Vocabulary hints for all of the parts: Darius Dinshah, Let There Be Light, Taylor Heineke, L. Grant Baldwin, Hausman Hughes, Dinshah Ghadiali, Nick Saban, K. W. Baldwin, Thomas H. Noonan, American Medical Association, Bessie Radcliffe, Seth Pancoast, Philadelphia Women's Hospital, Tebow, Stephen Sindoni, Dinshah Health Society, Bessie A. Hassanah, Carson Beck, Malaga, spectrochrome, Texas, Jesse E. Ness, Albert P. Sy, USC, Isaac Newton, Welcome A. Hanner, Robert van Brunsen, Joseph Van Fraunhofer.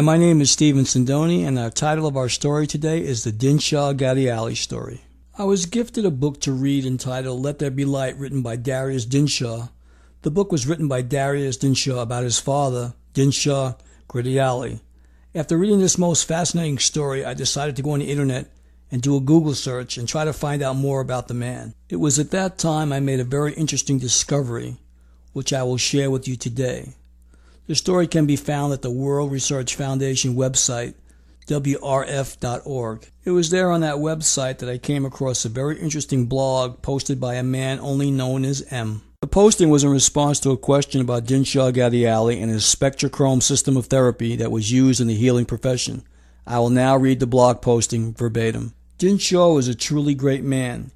Hi, my name is Stephen Sindoni, and our title of our story today is The Dinshah Ghadiali Story. I was gifted a book to read entitled Let There Be Light, written by Darius Dinshah. The book was written by Darius Dinshah about his father, Dinshah Ghadiali. After reading this most fascinating story, I decided to go on the internet and do a Google search and try to find out more about the man. It was at that time I made a very interesting discovery, which I will share with you today. The story can be found at the World Research Foundation website, wrf.org. It was there on that website that I came across a very interesting blog posted by a man only known as M. The posting was in response to a question about Dinshah Ghadiali and his spectrochrome system of therapy that was used in the healing profession. I will now read the blog posting verbatim. Dinshah was a truly great man.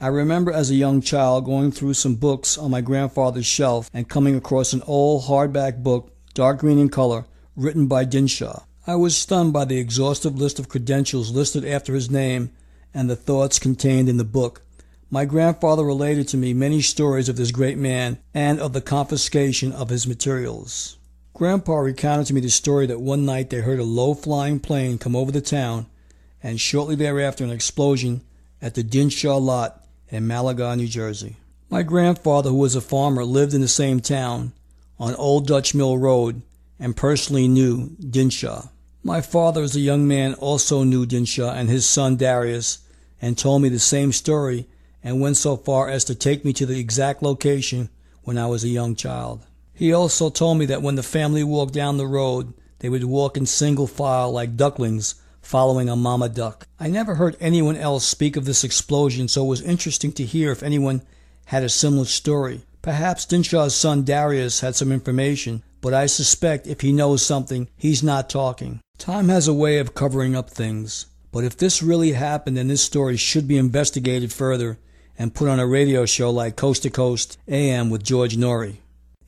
I remember as a young child going through some books on my grandfather's shelf and coming across an old hardback book, dark green in color, written by Dinshah. I was stunned by the exhaustive list of credentials listed after his name and the thoughts contained in the book. My grandfather related to me many stories of this great man and of the confiscation of his materials. Grandpa recounted to me the story that one night they heard a low-flying plane come over the town, and shortly thereafter an explosion at the Dinshah lot in Malaga, New Jersey. My grandfather, who was a farmer, lived in the same town on Old Dutch Mill Road and personally knew Dinshah. My father, as a young man, also knew Dinshah and his son Darius and told me the same story and went so far as to take me to the exact location when I was a young child. He also told me that when the family walked down the road, they would walk in single file like ducklings following a mama duck. I never heard anyone else speak of this explosion, so it was interesting to hear if anyone had a similar story. Perhaps Dinshah's son Darius had some information, but I suspect if he knows something, he's not talking. Time has a way of covering up things, but if this really happened, then this story should be investigated further and put on a radio show like Coast to Coast AM with George Norrie.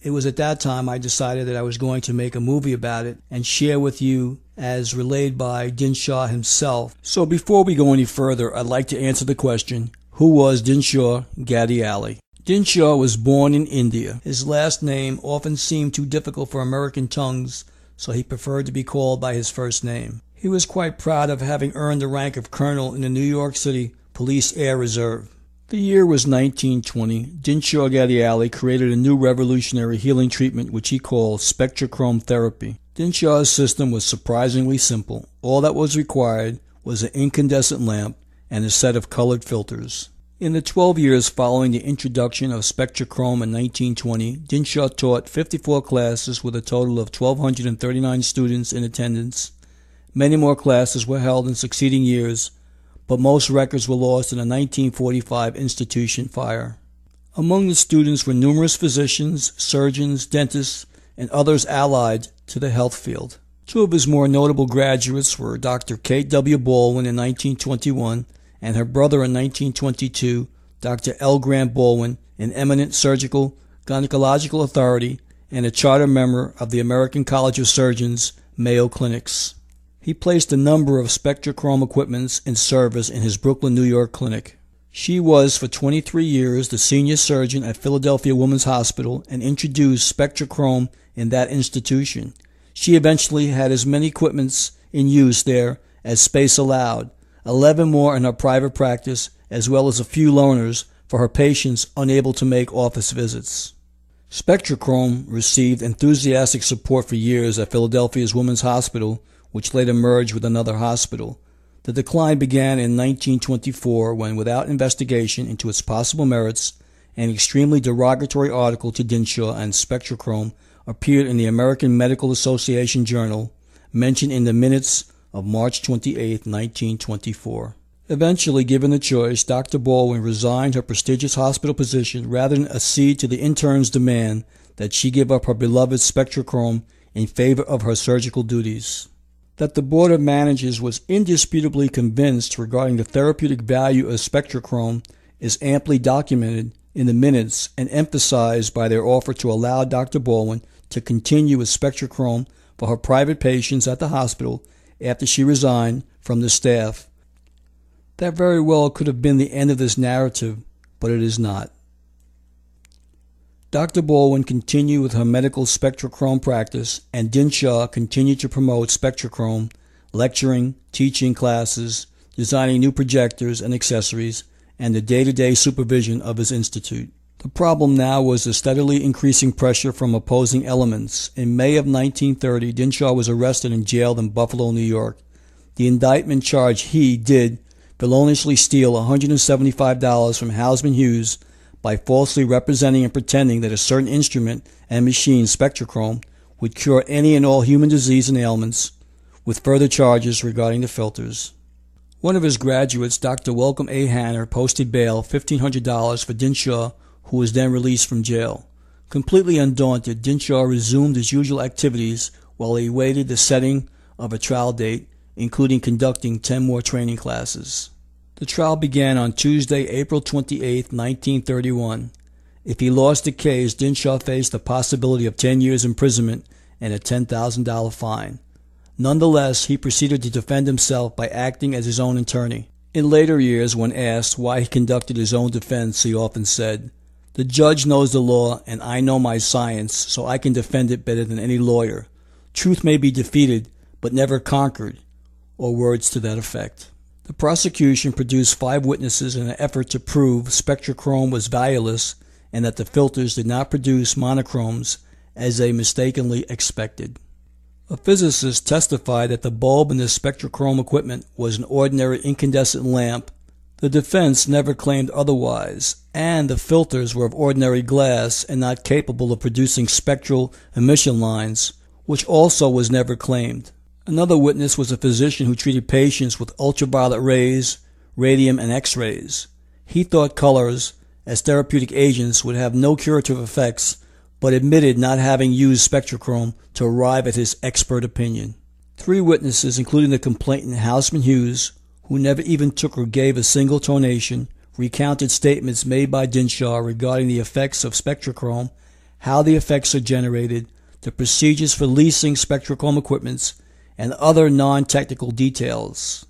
It was at that time I decided that I was going to make a movie about it and share with you as relayed by Dinshah himself. So before we go any further, I'd like to answer the question, who was Dinshah Ghadiali? Dinshah was born in India. His last name often seemed too difficult for American tongues, so he preferred to be called by his first name. He was quite proud of having earned the rank of colonel in the New York City Police Air Reserve. The year was 1920. Dinshah Ghadiali created a new revolutionary healing treatment which he called spectrochrome therapy. Dinshah's system was surprisingly simple. All that was required was an incandescent lamp and a set of colored filters. In the 12 years following the introduction of spectrochrome in 1920, Dinshah taught 54 classes with a total of 1,239 students in attendance. Many more classes were held in succeeding years, but most records were lost in a 1945 institution fire. Among the students were numerous physicians, surgeons, dentists, and others allied to the health field. Two of his more notable graduates were Dr. K. W. Baldwin in 1921 and her brother in 1922, Dr. L. Grant Baldwin, an eminent surgical gynecological authority and a charter member of the American College of Surgeons, Mayo Clinics. He placed a number of spectrochrome equipments in service in his Brooklyn, New York clinic. She was for 23 years the senior surgeon at Philadelphia Women's Hospital and introduced spectrochrome in that institution. She eventually had as many equipments in use there as space allowed, 11 more in her private practice, as well as a few loaners for her patients unable to make office visits. Spectrochrome received enthusiastic support for years at Philadelphia's Women's Hospital, which later merged with another hospital. The decline began in 1924 when, without investigation into its possible merits, an extremely derogatory article to Dinshah and spectrochrome appeared in the American Medical Association Journal, mentioned in the minutes of March 28, 1924. Eventually, given the choice, Dr. Baldwin resigned her prestigious hospital position rather than accede to the intern's demand that she give up her beloved spectrochrome in favor of her surgical duties. That the Board of Managers was indisputably convinced regarding the therapeutic value of spectrochrome is amply documented in the minutes and emphasized by their offer to allow Dr. Baldwin to continue with spectrochrome for her private patients at the hospital after she resigned from the staff. That very well could have been the end of this narrative, but it is not. Dr. Baldwin continued with her medical spectrochrome practice, and Dinshah continued to promote spectrochrome, lecturing, teaching classes, designing new projectors and accessories, and the day-to-day supervision of his institute. The problem now was the steadily increasing pressure from opposing elements. In May of 1930, Dinshah was arrested and jailed in Buffalo, New York. The indictment charged he did feloniously steal $175 from Hausman Hughes by falsely representing and pretending that a certain instrument and machine, spectrochrome, would cure any and all human disease and ailments, with further charges regarding the filters. One of his graduates, Dr. Welcome A. Hanner, posted bail $1,500 for Dinshah, who was then released from jail. Completely undaunted, Dinshah resumed his usual activities while he awaited the setting of a trial date, including conducting 10 more training classes. The trial began on Tuesday, April 28, 1931. If he lost the case, Dinshah faced the possibility of 10 years imprisonment and a $10,000 fine. Nonetheless, he proceeded to defend himself by acting as his own attorney. In later years, when asked why he conducted his own defense, he often said, "The judge knows the law, and I know my science, so I can defend it better than any lawyer. Truth may be defeated, but never conquered," or words to that effect. The prosecution produced 5 witnesses in an effort to prove spectrochrome was valueless and that the filters did not produce monochromes, as they mistakenly expected. A physicist testified that the bulb in this spectrochrome equipment was an ordinary incandescent lamp. The defense never claimed otherwise, and the filters were of ordinary glass and not capable of producing spectral emission lines, which also was never claimed. Another witness was a physician who treated patients with ultraviolet rays, radium, and X-rays. He thought colors, as therapeutic agents, would have no curative effects, but admitted not having used spectrochrome to arrive at his expert opinion. 3 witnesses, including the complainant Hausman Hughes, who never even took or gave a single tonation, recounted statements made by Dinshah regarding the effects of spectrochrome, how the effects are generated, the procedures for leasing spectrochrome equipments, and other non-technical details.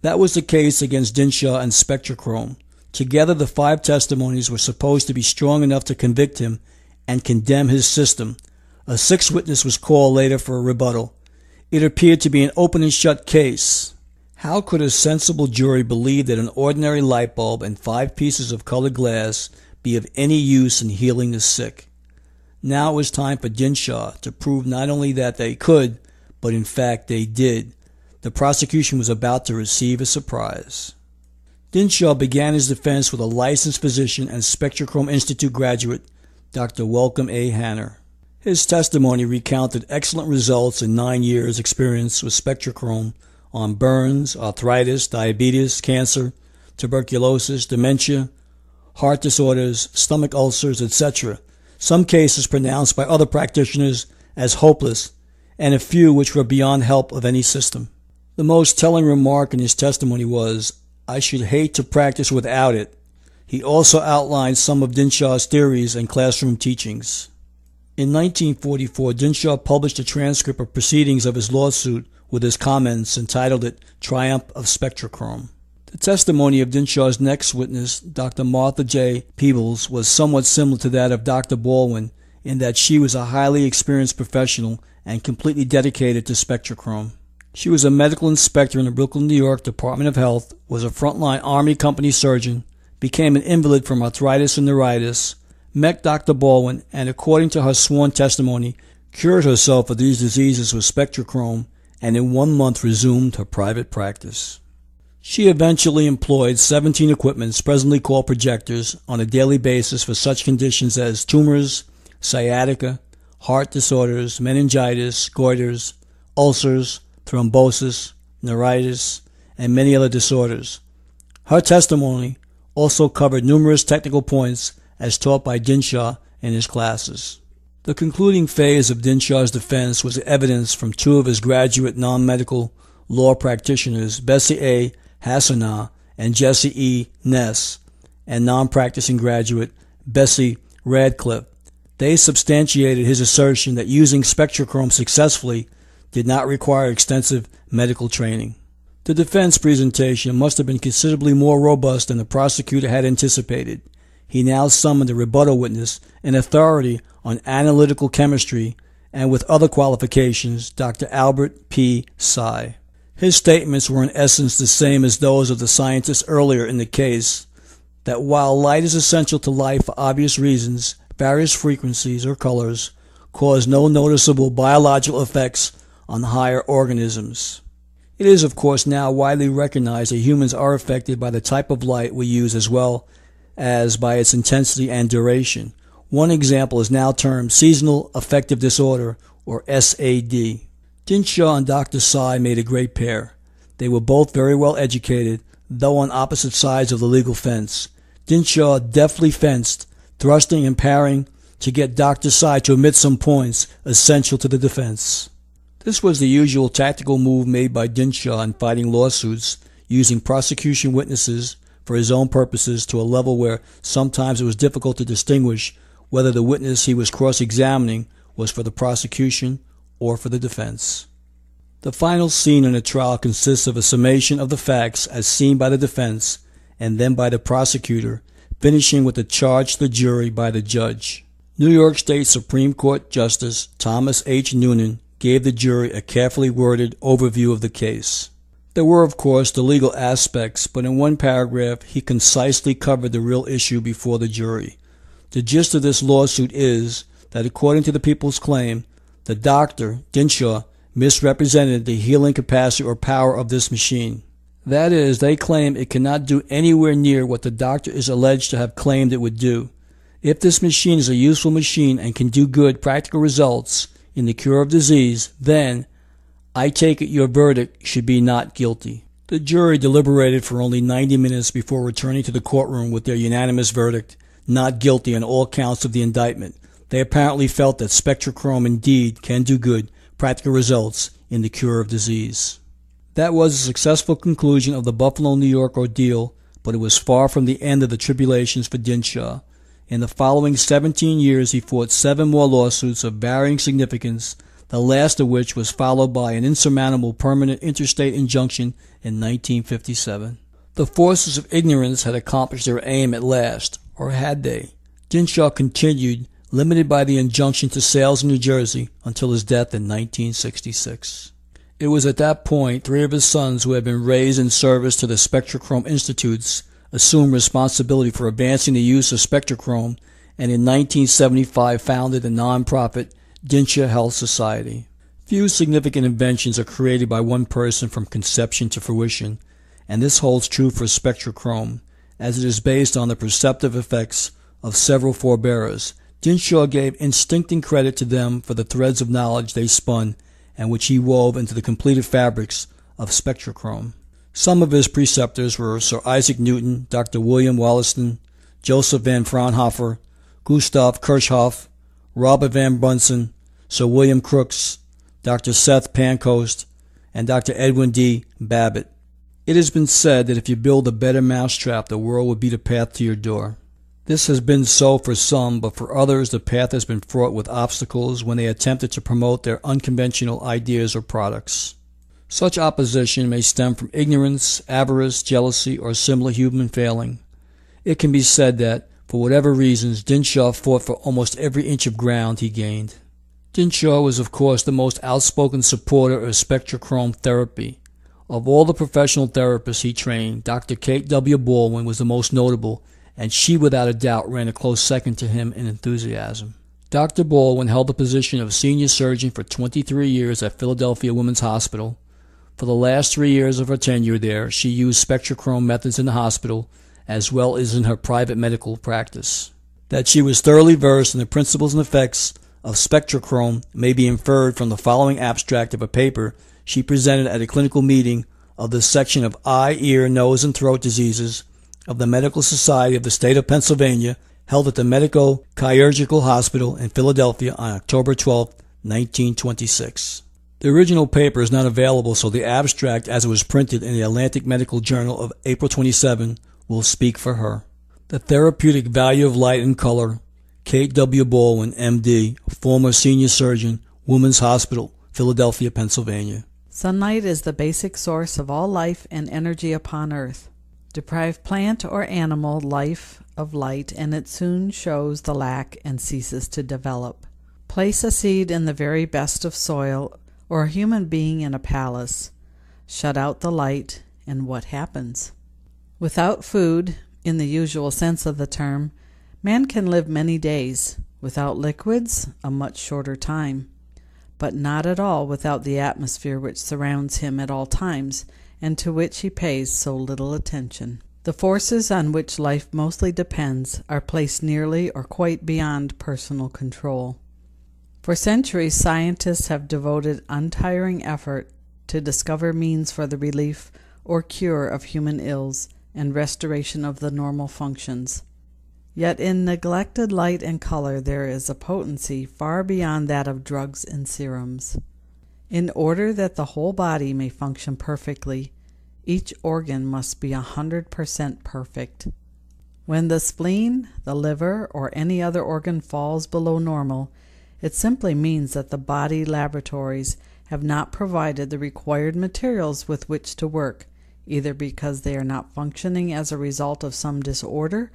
That was the case against Dinshah and spectrochrome. Together, the 5 testimonies were supposed to be strong enough to convict him and condemn his system. A 6th witness was called later for a rebuttal. It appeared to be an open and shut case. How could a sensible jury believe that an ordinary light bulb and 5 pieces of colored glass be of any use in healing the sick? Now it was time for Dinshah to prove not only that they could, but in fact they did. The prosecution was about to receive a surprise. Dinshah began his defense with a licensed physician and Spectrochrome Institute graduate, Dr. Welcome A. Hanner. His testimony recounted excellent results in 9 years' experience with spectrochrome on burns, arthritis, diabetes, cancer, tuberculosis, dementia, heart disorders, stomach ulcers, etc., some cases pronounced by other practitioners as hopeless, and a few which were beyond help of any system. The most telling remark in his testimony was, "I should hate to practice without it." He also outlined some of Dinshah's theories and classroom teachings. In 1944, Dinshah published a transcript of proceedings of his lawsuit with his comments, entitled it Triumph of Spectrochrome. The testimony of Dinshah's next witness, Dr. Martha J. Peebles, was somewhat similar to that of Dr. Baldwin in that she was a highly experienced professional and completely dedicated to spectrochrome. She was a medical inspector in the Brooklyn, New York Department of Health, was a frontline Army company surgeon, became an invalid from arthritis and neuritis, met Dr. Baldwin, and according to her sworn testimony, cured herself of these diseases with spectrochrome, and in 1 month resumed her private practice. She eventually employed 17 equipments, presently called projectors, on a daily basis for such conditions as tumors, sciatica, heart disorders, meningitis, goiters, ulcers, thrombosis, neuritis, and many other disorders. Her testimony also covered numerous technical points as taught by Dinshah in his classes. The concluding phase of Dinshah's defense was evidence from 2 of his graduate non-medical law practitioners, Bessie A. Hassanah and Jesse E. Ness, and non-practicing graduate Bessie Radcliffe. They substantiated his assertion that using spectrochrome successfully did not require extensive medical training. The defense presentation must have been considerably more robust than the prosecutor had anticipated. he now summoned a rebuttal witness, an authority on analytical chemistry, and with other qualifications, Dr. Albert P. Sy. His statements were in essence the same as those of the scientists earlier in the case, that while light is essential to life for obvious reasons, various frequencies or colors cause no noticeable biological effects on higher organisms. It is, of course, now widely recognized that humans are affected by the type of light we use as well as by its intensity and duration. One example is now termed Seasonal Affective Disorder, or SAD. Dinshah and Dr. Sy made a great pair. They were both very well educated, though on opposite sides of the legal fence. Dinshah deftly fenced, thrusting and parrying to get Dr. Sy to omit some points essential to the defense. This was the usual tactical move made by Dinshah in fighting lawsuits, using prosecution witnesses for his own purposes to a level where sometimes it was difficult to distinguish whether the witness he was cross-examining was for the prosecution or for the defense. The final scene in a trial consists of a summation of the facts as seen by the defense and then by the prosecutor, finishing with a charge to the jury by the judge. New York State Supreme Court Justice Thomas H. Noonan gave the jury a carefully worded overview of the case. There were, of course, the legal aspects, but in one paragraph he concisely covered the real issue before the jury. The gist of this lawsuit is that, according to the people's claim, the doctor, Dinshah, misrepresented the healing capacity or power of this machine. That is, they claim it cannot do anywhere near what the doctor is alleged to have claimed it would do. If this machine is a useful machine and can do good practical results in the cure of disease, then I take it your verdict should be not guilty. The jury deliberated for only 90 minutes before returning to the courtroom with their unanimous verdict, not guilty on all counts of the indictment. They apparently felt that spectrochrome indeed can do good, practical results in the cure of disease. That was a successful conclusion of the Buffalo, New York ordeal, but it was far from the end of the tribulations for Dinshah. In the following 17 years, he fought 7 more lawsuits of varying significance, the last of which was followed by an insurmountable permanent interstate injunction in 1957. The forces of ignorance had accomplished their aim at last, or had they? Dinshah continued, limited by the injunction to sales in New Jersey, until his death in 1966. It was at that point 3 of his sons, who had been raised in service to the Spectrochrome Institutes, assumed responsibility for advancing the use of spectrochrome, and in 1975 founded the non-profit Dinshah Health Society. Few significant inventions are created by one person from conception to fruition, and this holds true for spectrochrome, as it is based on the perceptive effects of several forebearers. Dinshah gave instinctive credit to them for the threads of knowledge they spun and which he wove into the completed fabrics of spectrochrome. Some of his preceptors were Sir Isaac Newton, Dr. William Wollaston, Joseph Van Fraunhofer, Gustav Kirchhoff, Robert van Brunsen, Sir William Crookes, Dr. Seth Pancoast, and Dr. Edwin D. Babbitt. It has been said that if you build a better mousetrap, the world will be the path to your door. This has been so for some, but for others the path has been fraught with obstacles when they attempted to promote their unconventional ideas or products. Such opposition may stem from ignorance, avarice, jealousy, or similar human failing. It can be said that, for whatever reasons, Dinshah fought for almost every inch of ground he gained. Dinshah was, of course, the most outspoken supporter of spectrochrome therapy. Of all the professional therapists he trained, Dr. K. W. Baldwin was the most notable, and she, without a doubt, ran a close second to him in enthusiasm. Dr. Baldwin held the position of senior surgeon for 23 years at Philadelphia Women's Hospital. For the last 3 years of her tenure there, she used spectrochrome methods in the hospital as well as in her private medical practice. That she was thoroughly versed in the principles and effects of spectrochrome may be inferred from the following abstract of a paper she presented at a clinical meeting of the section of eye, ear, nose, and throat diseases of the Medical Society of the State of Pennsylvania, held at the Medico-Chirurgical Hospital in Philadelphia on October 12, 1926. The original paper is not available, so the abstract as it was printed in the Atlantic Medical Journal of April 27 will speak for her. The Therapeutic Value of Light and Color, K. W. Baldwin, M.D., former senior surgeon, Women's Hospital, Philadelphia, Pennsylvania. Sunlight is the basic source of all life and energy upon earth. Deprive plant or animal life of light, and it soon shows the lack and ceases to develop. Place a seed in the very best of soil, or a human being in a palace. Shut out the light, and what happens? Without food, in the usual sense of the term, man can live many days. Without liquids, a much shorter time. But not at all without the atmosphere which surrounds him at all times, and to which he pays so little attention. The forces on which life mostly depends are placed nearly or quite beyond personal control. For centuries, scientists have devoted untiring effort to discover means for the relief or cure of human ills and restoration of the normal functions. Yet in neglected light and color there is a potency far beyond that of drugs and serums. In order that the whole body may function perfectly, each organ must be 100% perfect. When the spleen, the liver, or any other organ falls below normal, it simply means that the body laboratories have not provided the required materials with which to work, either because they are not functioning as a result of some disorder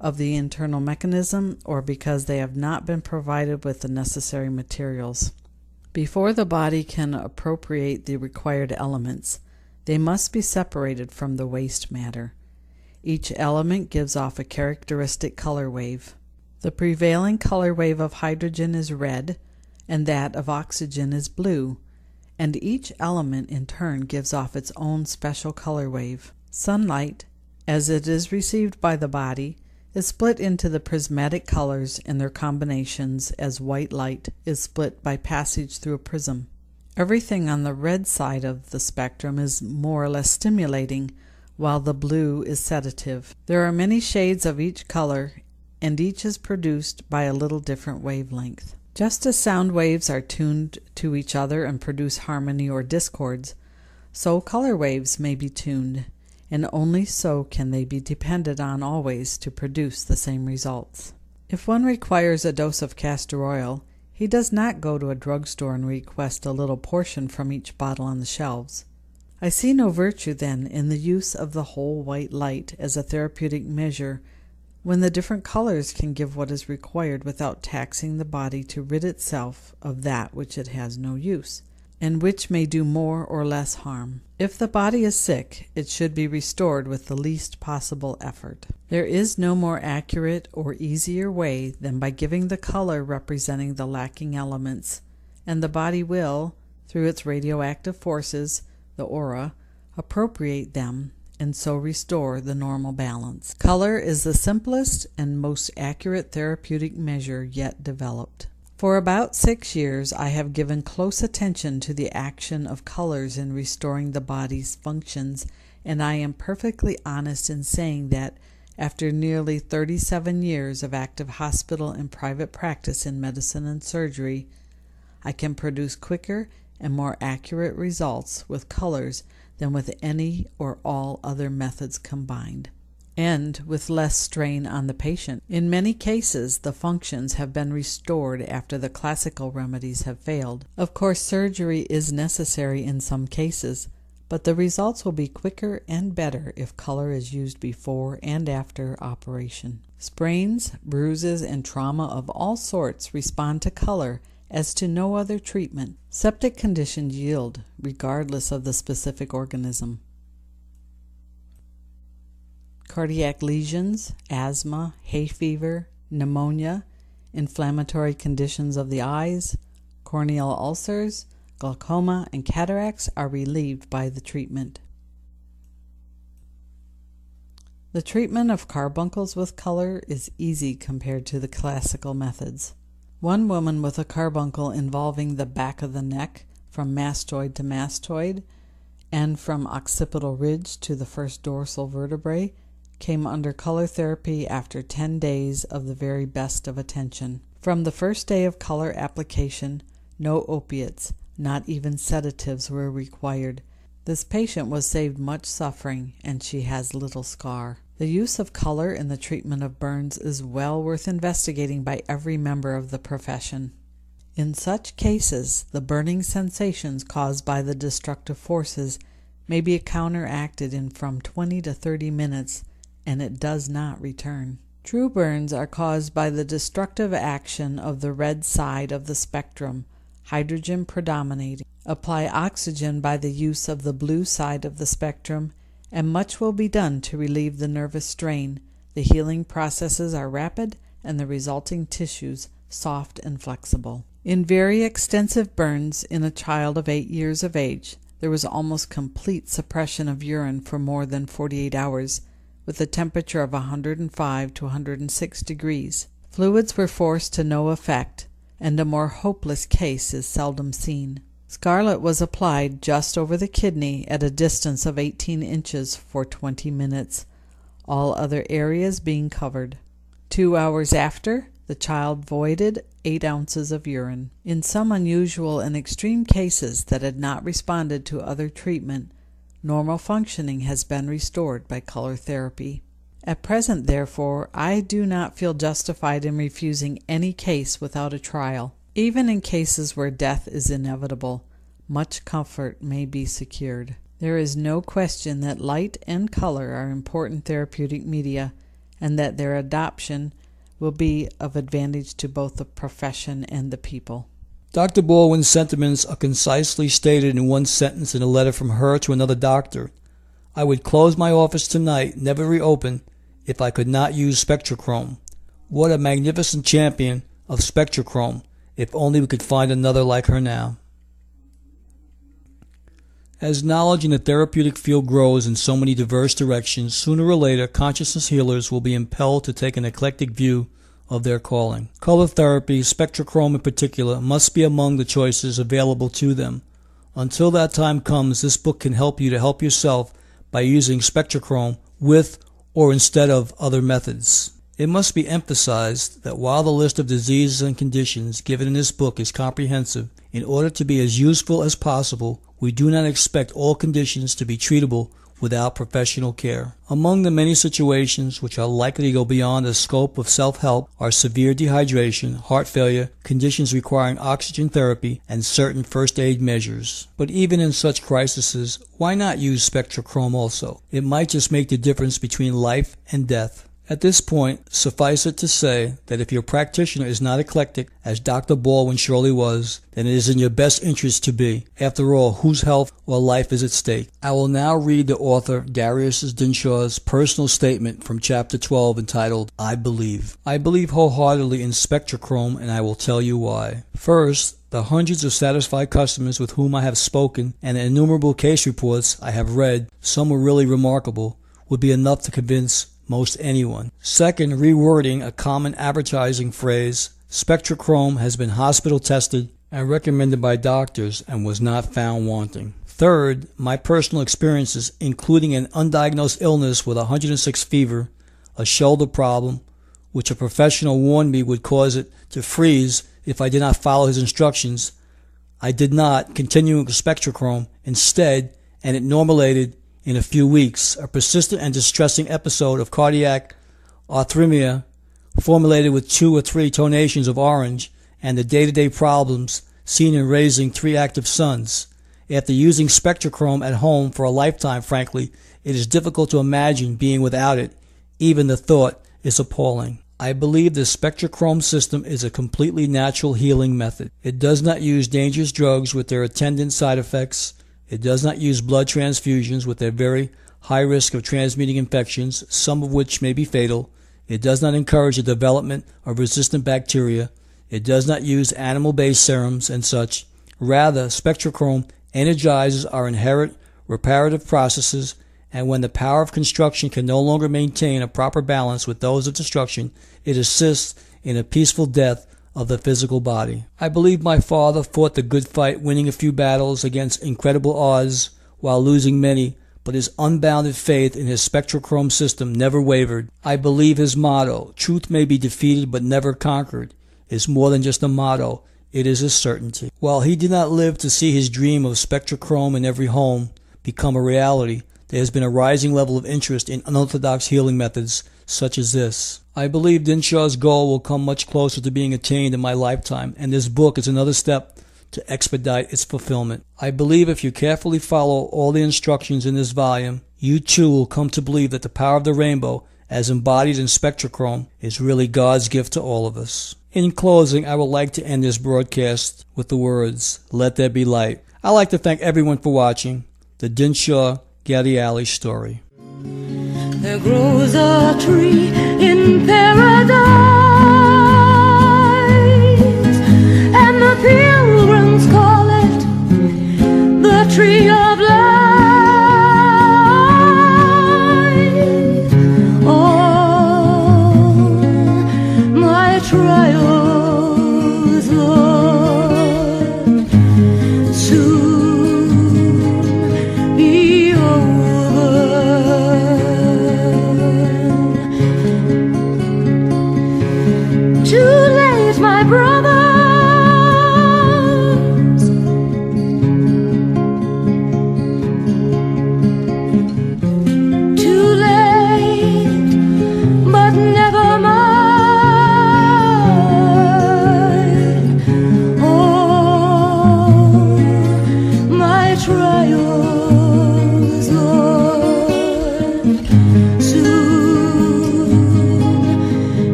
of the internal mechanism, or because they have not been provided with the necessary materials. Before the body can appropriate the required elements, they must be separated from the waste matter. Each element gives off a characteristic color wave. The prevailing color wave of hydrogen is red, and that of oxygen is blue, and each element in turn gives off its own special color wave. Sunlight, as it is received by the body, is split into the prismatic colors and their combinations as white light is split by passage through a prism. Everything on the red side of the spectrum is more or less stimulating, while the blue is sedative. There are many shades of each color, and each is produced by a little different wavelength. Just as sound waves are tuned to each other and produce harmony or discords, so color waves may be tuned, and only so can they be depended on always to produce the same results. If one requires a dose of castor oil, he does not go to a drugstore and request a little portion from each bottle on the shelves. I see no virtue, then, in the use of the whole white light as a therapeutic measure when the different colors can give what is required without taxing the body to rid itself of that which it has no use, and which may do more or less harm. If the body is sick, it should be restored with the least possible effort. There is no more accurate or easier way than by giving the color representing the lacking elements, and the body will, through its radioactive forces, the aura, appropriate them and so restore the normal balance. Color is the simplest and most accurate therapeutic measure yet developed. For about 6 years, I have given close attention to the action of colors in restoring the body's functions, and I am perfectly honest in saying that, after nearly 37 years of active hospital and private practice in medicine and surgery, I can produce quicker and more accurate results with colors than with any or all other methods combined, and with less strain on the patient. In many cases, the functions have been restored after the classical remedies have failed. Of course, surgery is necessary in some cases, but the results will be quicker and better if color is used before and after operation. Sprains, bruises, and trauma of all sorts respond to color as to no other treatment. Septic conditions yield, regardless of the specific organism. Cardiac lesions, asthma, hay fever, pneumonia, inflammatory conditions of the eyes, corneal ulcers, glaucoma, and cataracts are relieved by the treatment. The treatment of carbuncles with color is easy compared to the classical methods. One woman with a carbuncle involving the back of the neck from mastoid to mastoid and from occipital ridge to the first dorsal vertebrae came under color therapy after 10 days of the very best of attention. From the first day of color application, no opiates, not even sedatives were required. This patient was saved much suffering, and she has little scar. The use of color in the treatment of burns is well worth investigating by every member of the profession. In such cases, the burning sensations caused by the destructive forces may be counteracted in from 20 to 30 minutes, and it does not return. True burns are caused by the destructive action of the red side of the spectrum, hydrogen predominating. Apply oxygen by the use of the blue side of the spectrum, and much will be done to relieve the nervous strain. The healing processes are rapid, and the resulting tissues soft and flexible. In very extensive burns in a child of 8 years of age, there was almost complete suppression of urine for more than 48 hours, with a temperature of 105 to 106 degrees. Fluids were forced to no effect, and a more hopeless case is seldom seen. Scarlet was applied just over the kidney at a distance of 18 inches for 20 minutes, all other areas being covered. 2 hours after, the child voided 8 ounces of urine. In some unusual and extreme cases that had not responded to other treatment, normal functioning has been restored by color therapy. At present, therefore, I do not feel justified in refusing any case without a trial. Even in cases where death is inevitable, much comfort may be secured. There is no question that light and color are important therapeutic media, and that their adoption will be of advantage to both the profession and the people. Dr. Baldwin's sentiments are concisely stated in one sentence in a letter from her to another doctor. I would close my office tonight, never reopen, if I could not use spectrochrome. What a magnificent champion of spectrochrome. If only we could find another like her now. As knowledge in the therapeutic field grows in so many diverse directions, sooner or later consciousness healers will be impelled to take an eclectic view of their calling. Color therapy, spectrochrome in particular, must be among the choices available to them. Until that time comes, this book can help you to help yourself by using spectrochrome with or instead of other methods. It must be emphasized that while the list of diseases and conditions given in this book is comprehensive, in order to be as useful as possible, we do not expect all conditions to be treatable without professional care. Among the many situations which are likely to go beyond the scope of self-help are severe dehydration, heart failure, conditions requiring oxygen therapy, and certain first aid measures. But even in such crises, why not use spectrochrome also? It might just make the difference between life and death. At this point, suffice it to say that if your practitioner is not eclectic, as Dr. Baldwin surely was, then it is in your best interest to be. After all, whose health or life is at stake? I will now read the author, Darius Dinshah's personal statement from Chapter 12 entitled, I Believe. I believe wholeheartedly in spectrochrome, and I will tell you why. First, the hundreds of satisfied customers with whom I have spoken and the innumerable case reports I have read, some were really remarkable, would be enough to convince most anyone. Second, rewording a common advertising phrase, spectrochrome has been hospital tested and recommended by doctors and was not found wanting. Third, my personal experiences, including an undiagnosed illness with 106 fever, a shoulder problem, which a professional warned me would cause it to freeze if I did not follow his instructions. I did not, continuing with spectrochrome instead, and it normalated in a few weeks, a persistent and distressing episode of cardiac arrhythmia formulated with 2 or 3 tonations of orange and the day-to-day problems seen in raising 3 active sons. After using spectrochrome at home for a lifetime, frankly, it is difficult to imagine being without it. Even the thought is appalling. I believe the spectrochrome system is a completely natural healing method. It does not use dangerous drugs with their attendant side effects. It does not use blood transfusions with their very high risk of transmitting infections, some of which may be fatal. It does not encourage the development of resistant bacteria. It does not use animal-based serums and such. Rather, spectrochrome energizes our inherent reparative processes, and when the power of construction can no longer maintain a proper balance with those of destruction, it assists in a peaceful death of the physical body. I believe my father fought the good fight, winning a few battles against incredible odds while losing many, but his unbounded faith in his spectrochrome system never wavered. I believe his motto, truth may be defeated but never conquered, is more than just a motto, it is a certainty. While he did not live to see his dream of spectrochrome in every home become a reality, there has been a rising level of interest in unorthodox healing methods such as this. I believe Dinshah's goal will come much closer to being attained in my lifetime, and this book is another step to expedite its fulfillment. I believe if you carefully follow all the instructions in this volume, you too will come to believe that the power of the rainbow, as embodied in spectrochrome, is really God's gift to all of us. In closing, I would like to end this broadcast with the words, "Let there be light." I'd like to thank everyone for watching the Dinshah Ghadiali story. There grows a tree